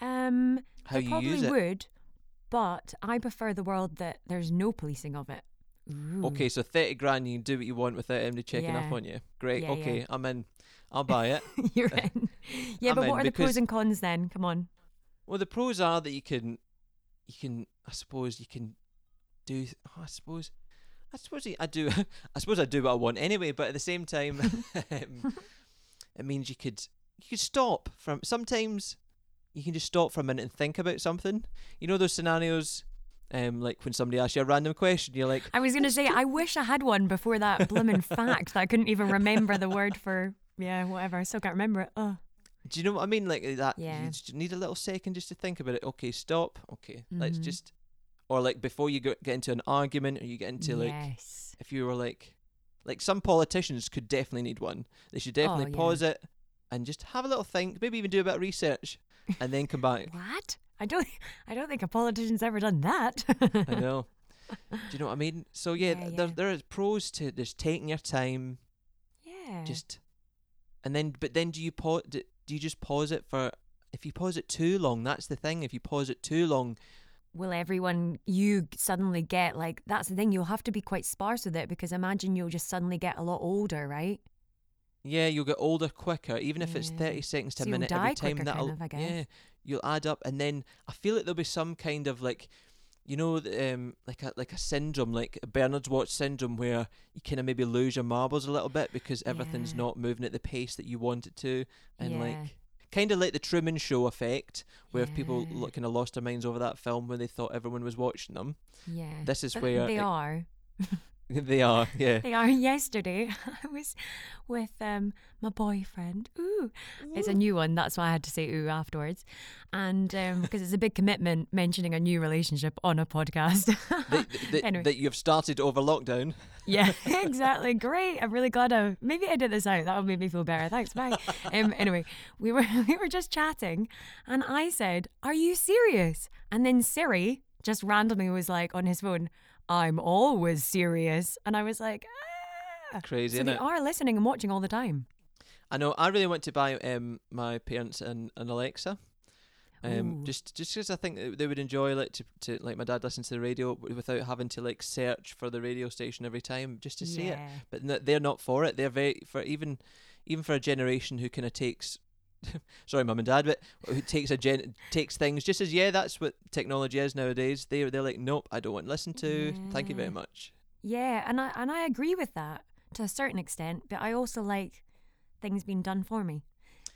How you use it. Probably would, but I prefer the world that there's no policing of it. Ooh. Okay, so $30,000, you can do what you want without anybody checking up on you. Great, okay. I'm in. I'll buy it. You're in. Yeah, but what are the pros and cons then? Come on. Well, the pros are that I suppose I do what I want anyway, but at the same time, it means you could stop from, sometimes you can just stop for a minute and think about something. You know those scenarios... like when somebody asks you a random question, you're like... I was going to say, I wish I had one before that blooming fact that I couldn't even remember the word for, whatever. I still can't remember it. Oh. Do you know what I mean? Like that, you just need a little second just to think about it. Okay, stop. Okay, let's just... Or like before you get into an argument or you get into like... If you were like... Like some politicians could definitely need one. They should definitely pause it and just have a little think, maybe even do a bit of research and then come back. What? I don't think a politician's ever done that. I know. Do you know what I mean? So there is pros to just taking your time. Yeah. Just, and then, but then do you pause? Do you just pause it for? If you pause it too long, that's the thing. If you pause it too long, will everyone? You suddenly get like that's the thing. You'll have to be quite sparse with it because imagine you'll just suddenly get a lot older, right? Yeah, you'll get older quicker, even if it's 30 seconds to a minute every time. You'll add up, and then I feel like there'll be some kind of like, you know, like a syndrome, like a Bernard's Watch syndrome, where you kind of maybe lose your marbles a little bit because everything's not moving at the pace that you want it to, and like kind of like the Truman Show effect, where if people kind of lost their minds over that film where they thought everyone was watching them. Yeah, this is where they are. They are, yeah. They are. Yesterday, I was with my boyfriend. Ooh. It's a new one. That's why I had to say ooh afterwards. And because it's a big commitment mentioning a new relationship on a podcast. Anyway. That you've started over lockdown. Yeah, exactly. Great. I'm really glad maybe edit this out. That'll make me feel better. Thanks, bye. Anyway, we were just chatting and I said, "Are you serious?" And then Siri just randomly was like on his phone, "I'm always serious," and I was like, "Ah!" Crazy, so isn't it? They are listening and watching all the time. I know. I really want to buy my parents an Alexa, just because I think they would enjoy, like, to like my dad listens to the radio without having to like search for the radio station every time just to see it. But they're not for it. They're even for a generation who kind of takes. Sorry, mum and dad, but who takes things just as that's what technology is nowadays. They're like, nope, I don't want to listen to. Thank you very much. Yeah, and I agree with that to a certain extent, but I also like things being done for me.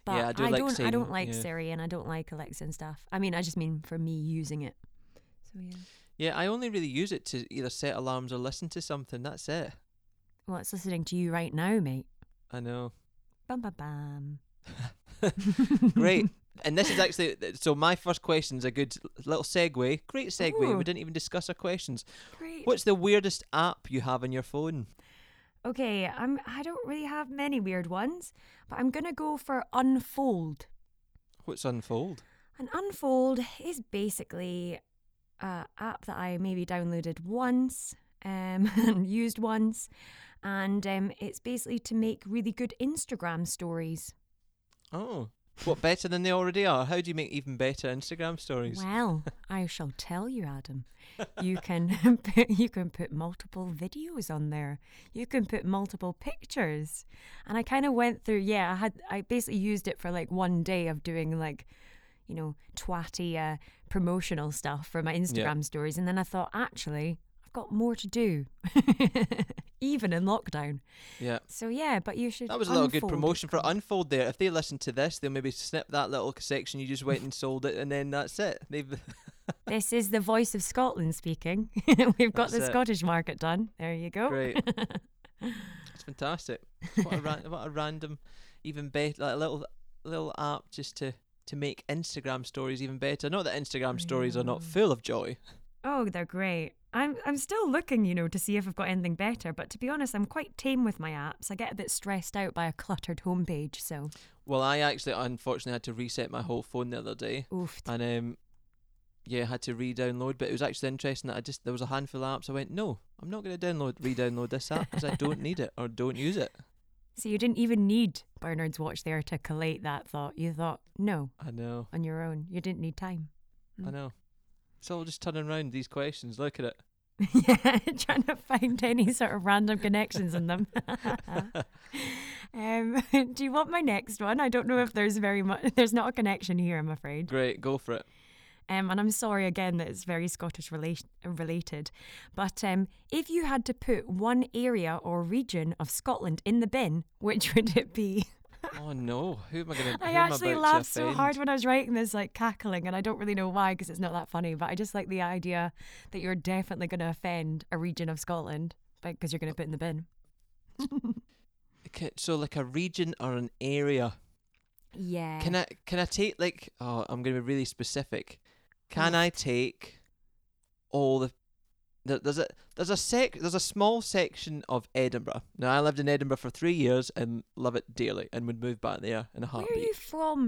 But yeah, I don't like Siri and I don't like Alexa and stuff. I mean, I just mean for me using it. So yeah. Yeah, I only really use it to either set alarms or listen to something. That's it. Well, it's listening to you right now, mate. I know. Bam, bam, bam. Great. And this is actually, so my first question's a good little segue. Great segue. Ooh. We didn't even discuss our questions. Great. What's the weirdest app you have on your phone? Okay, I don't really have many weird ones, but I'm going to go for Unfold. What's Unfold? An Unfold is basically an app that I maybe downloaded once and used once, and it's basically to make really good Instagram stories. Oh, what, better than they already are? How do you make even better Instagram stories? Well, I shall tell you, Adam. You can put multiple videos on there. You can put multiple pictures. And I kind of went through. Yeah, I basically used it for like one day of doing like, you know, twatty promotional stuff for my Instagram stories. And then I thought, actually, I've got more to do. Even in lockdown. Yeah. So yeah, but you should. That was a little good promotion for Unfold there. If they listen to this, they'll maybe snip that little section you just went and sold it, and then that's it. This is the voice of Scotland speaking. We've got the Scottish market done. There you go. Great. It's fantastic. What a random, even better, like, little app just to make Instagram stories even better. Not that Instagram stories are not full of joy. Oh, they're great. I'm still looking, you know, to see if I've got anything better. But to be honest, I'm quite tame with my apps. I get a bit stressed out by a cluttered homepage. So. Well, I actually, unfortunately, had to reset my whole phone the other day. Oof. And had to re-download. But it was actually interesting that there was a handful of apps. I went, no, I'm not going to re-download this app because I don't need it or don't use it. So you didn't even need Bernard's Watch there to collate that thought. You thought, no. I know. On your own, you didn't need time. Mm. I know. It's all just turning around these questions. Look at it. Yeah, trying to find any sort of random connections in them. Do you want my next one? I don't know if there's very much. There's not a connection here, I'm afraid. Great, go for it. And I'm sorry again that it's very Scottish related. But if you had to put one area or region of Scotland in the bin, which would it be? Oh no, who am I going to I actually laughed so hard when I was writing this, like cackling, and I don't really know why because it's not that funny, but I just like the idea that you're definitely going to offend a region of Scotland because you're going to put in the bin. Okay, so like a region or an area. Yeah. Can I take like, oh, I'm going to be really specific. Can I take all the There's a small section of Edinburgh. Now, I lived in Edinburgh for 3 years and love it dearly and would move back there in a heartbeat. Where are you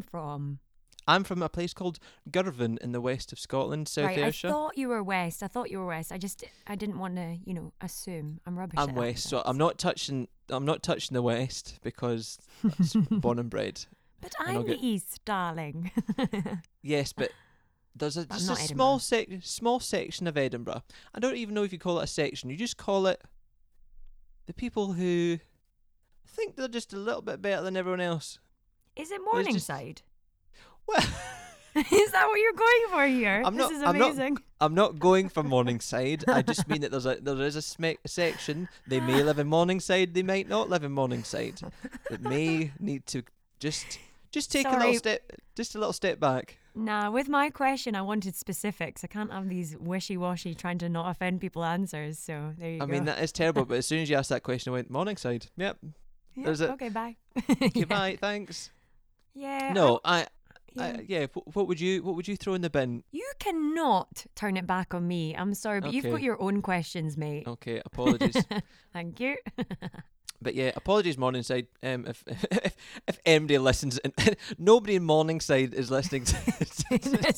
from? I'm from a place called Girvan in the west of Scotland, South Ayrshire. I thought you were west. I didn't want to, you know, assume. I'm rubbish at west, so I'm not touching the west because that's born and bred. But I'm the east, darling. Yes, but there's just a small section of Edinburgh. I don't even know if you call it a section. You just call it the people who I think they're just a little bit better than everyone else. Is it Morningside? Well, is that what you're going for here? This is amazing. I'm not going for Morningside. I just mean that there is a section. They may live in Morningside. They might not live in Morningside. It may need to just take a little step back. Nah, with my question, I wanted specifics. I can't have these wishy-washy trying to not offend people answers. So there you go. I mean, that is terrible. But as soon as you asked that question, I went Morningside. Yep. Yeah, there's it. Okay. Bye. Goodbye. Yeah. Thanks. Yeah. No, What would you throw in the bin? You cannot turn it back on me. I'm sorry, but You've got your own questions, mate. Okay, apologies. Thank you. But yeah, apologies, Morningside. If anybody listens, and nobody in Morningside is listening to this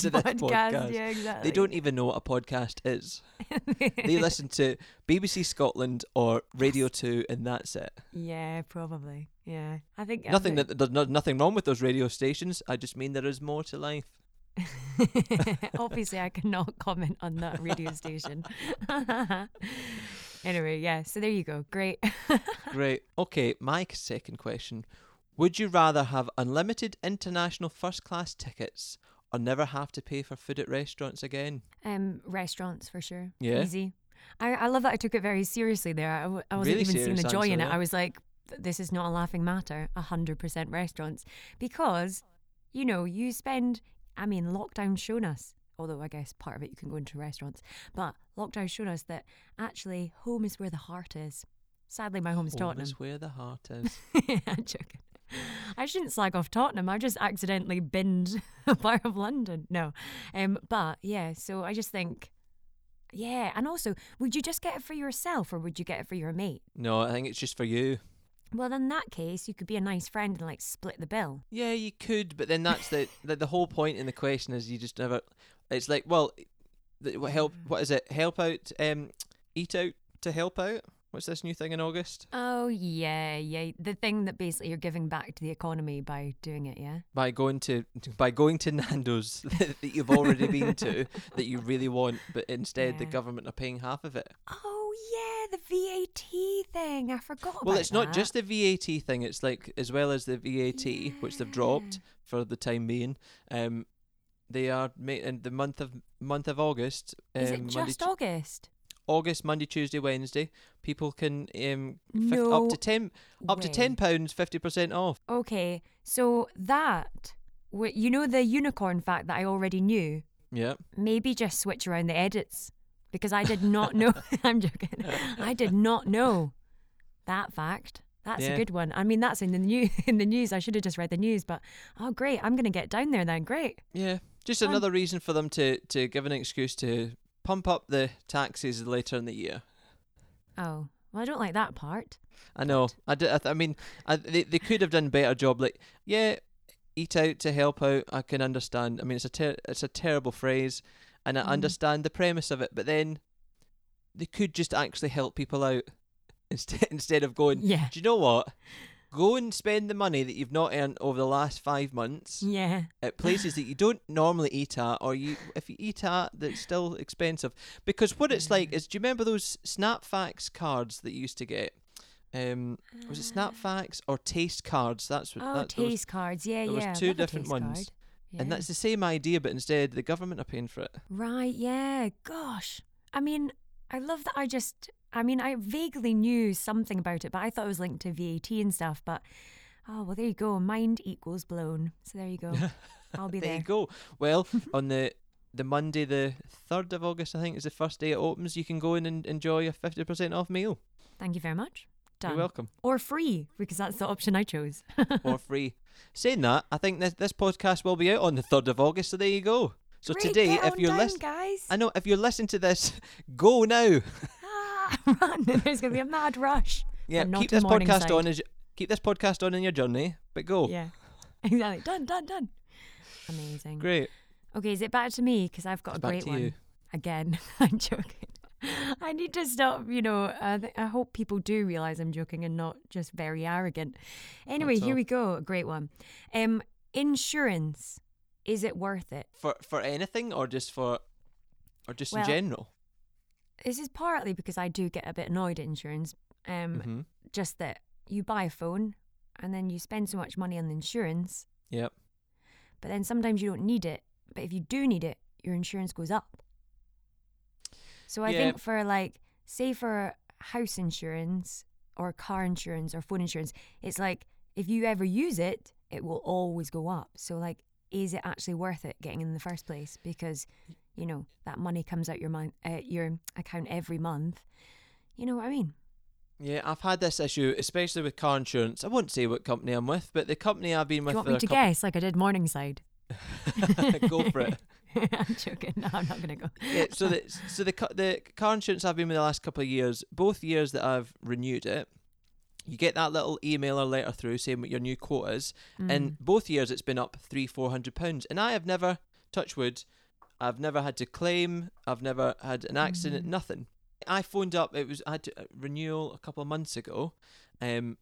podcast. Yeah, exactly. They don't even know what a podcast is. They listen to BBC Scotland or Radio 2, and that's it. Yeah, probably. Yeah, I think there's nothing wrong with those radio stations. I just mean there is more to life. Obviously, I cannot comment on that radio station. Anyway, yeah, so there you go. Great. Great. Okay, my second question. Would you rather have unlimited international first-class tickets or never have to pay for food at restaurants again? Restaurants, for sure. Yeah. Easy. I love that I took it very seriously there. I wasn't really even seeing the joy in it. I was like, this is not a laughing matter, 100% restaurants. Because, you know, you spend... I mean, lockdown's shown us, although I guess part of it you can go into restaurants, but lockdown's shown us that actually home is where the heart is. Sadly, my home's Tottenham. Home is where the heart is. Yeah, I'm joking. I shouldn't slag off Tottenham. I just accidentally binned a part of London. No. But yeah, so I just think, yeah. And also, would you just get it for yourself or would you get it for your mate? No, I think it's just for you. Well, in that case, you could be a nice friend and, like, split the bill. Yeah, you could, but then that's the whole point in the question is you just never... It's like, well, what is it? Help out, eat out to help out? What's this new thing in August? Oh, yeah. The thing that basically you're giving back to the economy by doing it, yeah? By going to Nando's that you've already been to, that you really want, but instead the government are paying half of it. Oh, yeah. The VAT thing. I forgot about that. Well, it's not just the VAT thing. It's like, as well as the VAT, which they've dropped for the time being, they are in the month of August. Is it just August? August, Monday, Tuesday, Wednesday. People can up to £10, 50% off. Okay, so that, you know the unicorn fact that I already knew? Yeah. Maybe just switch around the edits. Because I did not know, I'm joking, I did not know that fact. That's a good one. I mean, that's in the news. I should have just read the news, but oh great, I'm going to get down there then, great. Yeah, just another reason for them to give an excuse to pump up the taxes later in the year. Oh, well I don't like that part. I know, they could have done a better job, like, yeah, eat out to help out, I can understand. I mean, it's a terrible phrase. And I understand the premise of it, but then they could just actually help people out instead of going, do you know what? Go and spend the money that you've not earned over the last 5 months at places that you don't normally eat at, or if you eat at, that's still expensive. Because what it's like is, do you remember those SnapFax cards that you used to get? Was it SnapFax or Taste Cards? Cards, There was two different ones. Card. Yeah. And that's the same idea, but instead the government are paying for it. Right, yeah. Gosh. I mean, I love that I vaguely knew something about it, but I thought it was linked to VAT and stuff. But, oh, well, there you go. Mind equals blown. So there you go. I'll be there. There you go. Well, on the Monday, the 3rd of August, I think, is the first day it opens. You can go in and enjoy a 50% off meal. Thank you very much. Done. You're welcome. Or free, because that's the option I chose. Or free. Saying that, I think this podcast will be out on the 3rd of August, so there you go. So great, today, if you're listening, I know, if you're listening to this, go now. Run! There's going to be a mad rush. Yeah, keep this podcast on in your journey, but go. Yeah, exactly. Done. Amazing. Great. Okay, is it back to me? Because I've got a great one. You. Again, I'm joking. I need to stop, you know, I hope people do realise I'm joking and not just very arrogant. Anyway, here we go, a great one. Insurance, is it worth it? For anything or just in general? This is partly because I do get a bit annoyed at insurance, just that you buy a phone and then you spend so much money on the insurance. Yep. But then sometimes you don't need it. But if you do need it, your insurance goes up. So I think for like, say for house insurance or car insurance or phone insurance, it's like if you ever use it, it will always go up. So like, is it actually worth it getting in the first place? Because, you know, that money comes out your account every month. You know what I mean? Yeah, I've had this issue, especially with car insurance. I won't say what company I'm with, but the company I've been with... Do you want me to guess like I did Morningside? Go for it. I'm joking. No, I'm not going to go. Yeah, so the car insurance I've been with the last couple of years, both years that I've renewed it, you get that little email or letter through saying what your new quote is, and both years it's been up £300-400. And I have never, touch wood, I've never had to claim, I've never had an accident, nothing. I phoned up, I had a renewal a couple of months ago, and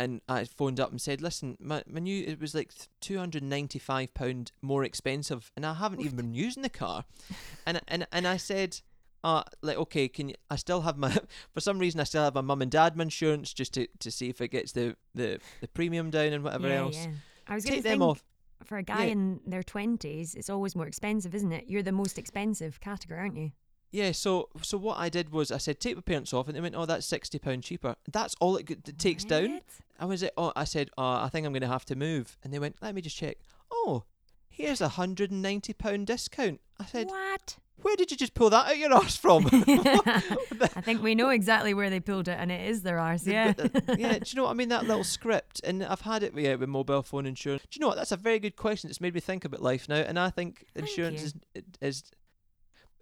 I phoned up and said, listen, my new, it was like £295 more expensive, and I haven't even been using the car. And I said, okay, I still have my, for some reason I still have my mum and dad insurance just to see if it gets the premium down and whatever else. Yeah. I was going to think off. For a guy in their 20s, it's always more expensive, isn't it? You're the most expensive category, aren't you? Yeah, so what I did was I said, take my parents off, and they went, oh, that's £60 cheaper. That's all it takes down. I said, I think I'm going to have to move. And they went, let me just check. Oh, here's a £190 discount. I said, what? Where did you just pull that out your arse from? I think we know exactly where they pulled it, and it is their arse, yeah. Yeah, do you know what I mean? That little script, and I've had it with mobile phone insurance. Do you know what? That's a very good question. It's made me think about life now, and I think insurance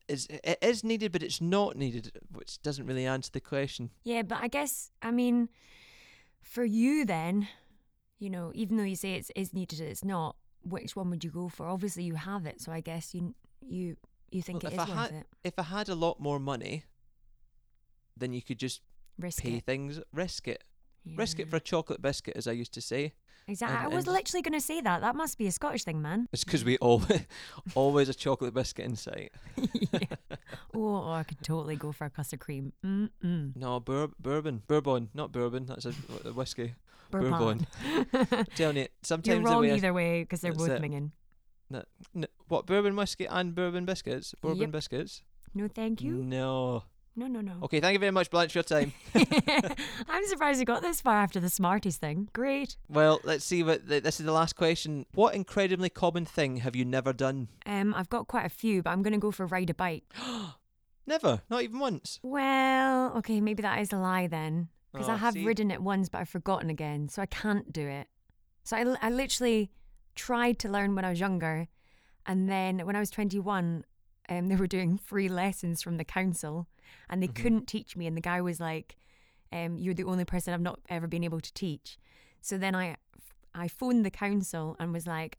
is needed, but it's not needed, which doesn't really answer the question. Yeah, but I guess, I mean, for you then, you know, even though you say it is needed, it's not, which one would you go for? Obviously you have it, so I guess you think it is worth it. If I had a lot more money, then you could just risk it. Yeah. Risk it for a chocolate biscuit, as I used to say. Exactly. I was literally going to say that. That must be a Scottish thing, man. It's because we always a chocolate biscuit in sight. Yeah. Oh, I could totally go for a custard cream. Mm-mm. No, bourbon, not bourbon. That's a whiskey. Bourbon. Telling you, sometimes you're wrong either way because they're both minging. No, what, bourbon whiskey and bourbon biscuits? Bourbon biscuits? No, thank you. No. Okay, thank you very much, Blanche, for your time. I'm surprised you got this far after the Smarties thing. Great. Well, let's see. This is the last question. What incredibly common thing have you never done? I've got quite a few, but I'm going to go for ride a bike. Never? Not even once? Well, okay, maybe that is a lie then. Because ridden it once, but I've forgotten again, so I can't do it. So I literally tried to learn when I was younger. And then when I was 21, they were doing free lessons from the council. And they couldn't teach me. And the guy was like, you're the only person I've not ever been able to teach. So then I phoned the council and was like,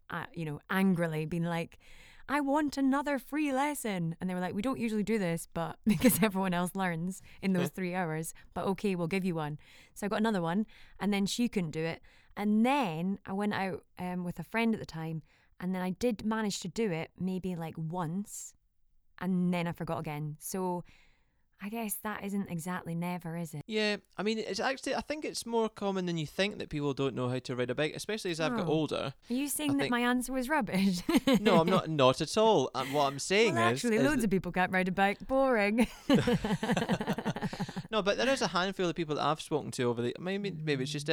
angrily being like, I want another free lesson. And they were like, we don't usually do this, but because everyone else learns in those 3 hours, but okay, we'll give you one. So I got another one and then she couldn't do it. And then I went out with a friend at the time and then I did manage to do it maybe like once and then I forgot again. So I guess that isn't exactly never, is it? Yeah, I mean, it's actually, I think it's more common than you think that people don't know how to ride a bike, especially as I've got older. Are you saying that my answer was rubbish? No, I'm not at all. What I'm saying is... actually, loads of people can't ride a bike. Boring. No, but there is a handful of people that I've spoken to over the... Maybe it's just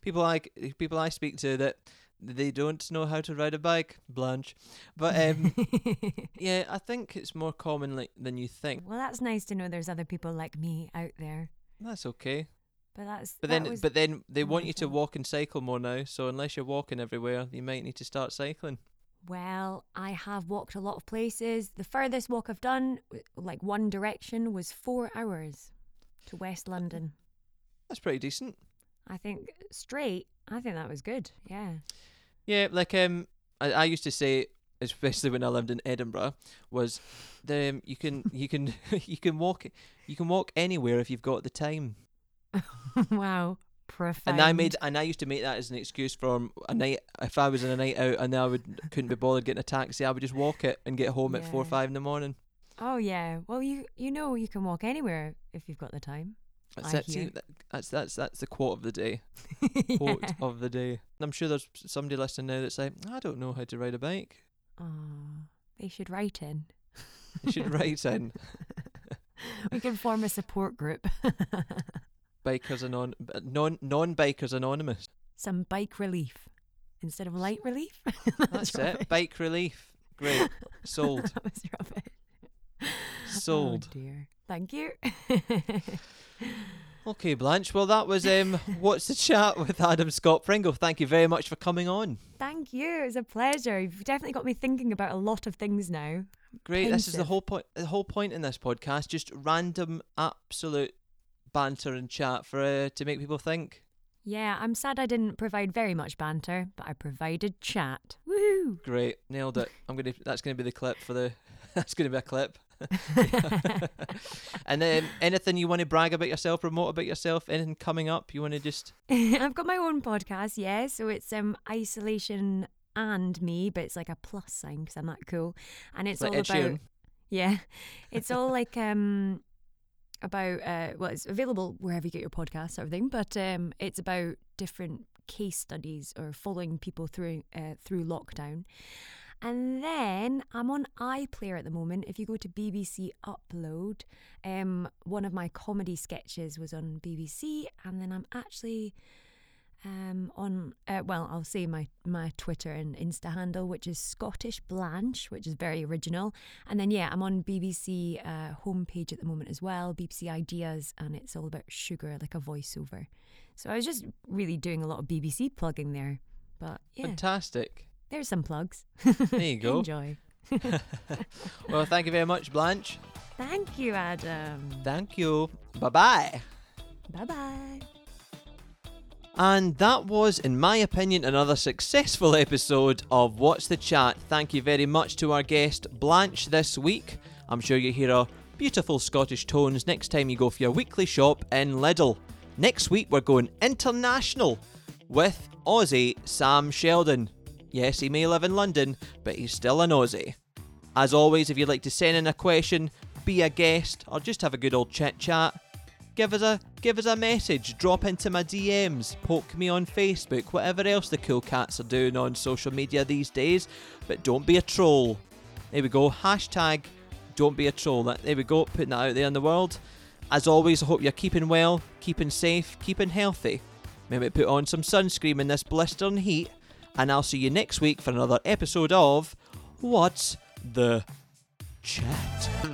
people I speak to that they don't know how to ride a bike, Blanche. But yeah, I think it's more common than you think. Well, that's nice to know there's other people like me out there. That's okay. But then they want you to walk and cycle more now, so unless you're walking everywhere, you might need to start cycling. Well, I have walked a lot of places. The furthest walk I've done, like one direction, was 4 hours to West London. That's pretty decent. I think that was good. Yeah. Yeah, like I used to say, especially when I lived in Edinburgh, was you can you can walk anywhere if you've got the time. Wow, profound. And I used to make that as an excuse for a night. If I was on a night out and I couldn't be bothered getting a taxi, I would just walk it and get home at 4 or 5 in the morning. Oh yeah, well you know you can walk anywhere if you've got the time. That's the quote of the day. Quote of the day. I'm sure there's somebody listening now that's like, I don't know how to ride a bike. Oh, they should write in. They should write in. We can form a support group. Bikers non-bikers anonymous. Some bike relief instead of light relief. That's it. Bike relief. Great. Sold. That was rubbish. Sold. Oh dear. Thank you. Okay, Blanche. Well, that was What's the Chat with Adam Scott Pringle. Thank you very much for coming on. Thank you. It was a pleasure. You've definitely got me thinking about a lot of things now. Great. Pensive. This is the whole point. The whole point in this podcast, just random, absolute banter and chat for to make people think. Yeah, I'm sad I didn't provide very much banter, but I provided chat. Woohoo! Great, nailed it. That's gonna be the clip for the. That's gonna be a clip. And then anything you want to brag about yourself, promote about yourself, anything coming up you want to just I've got my own podcast, yeah, so it's Isolation and Me, but it's like a plus sign because I'm that cool, and it's like all about June. Yeah, it's all like about well, it's available wherever you get your podcast sort of thing, but it's about different case studies or following people through lockdown. And then I'm on iPlayer at the moment. If you go to BBC Upload, one of my comedy sketches was on BBC. And then I'm actually on, well, I'll say my Twitter and Insta handle, which is Scottish Blanche, which is very original. And then, yeah, I'm on BBC homepage at the moment as well, BBC Ideas, and it's all about sugar, like a voiceover. So I was just really doing a lot of BBC plugging there. But yeah. Fantastic. There's some plugs. There you go. Enjoy. Well, thank you very much, Blanche. Thank you, Adam. Thank you. Bye-bye. Bye-bye. And that was, in my opinion, another successful episode of What's the Chat. Thank you very much to our guest, Blanche, this week. I'm sure you hear her beautiful Scottish tones next time you go for your weekly shop in Lidl. Next week, we're going international with Aussie Sam Sheldon. Yes, he may live in London, but he's still an Aussie. As always, if you'd like to send in a question, be a guest, or just have a good old chit-chat, give us a message, drop into my DMs, poke me on Facebook, whatever else the cool cats are doing on social media these days, but don't be a troll. There we go, hashtag don't be a troll. There we go, putting that out there in the world. As always, I hope you're keeping well, keeping safe, keeping healthy. Maybe put on some sunscreen in this blistering heat. And I'll see you next week for another episode of What's the Chat?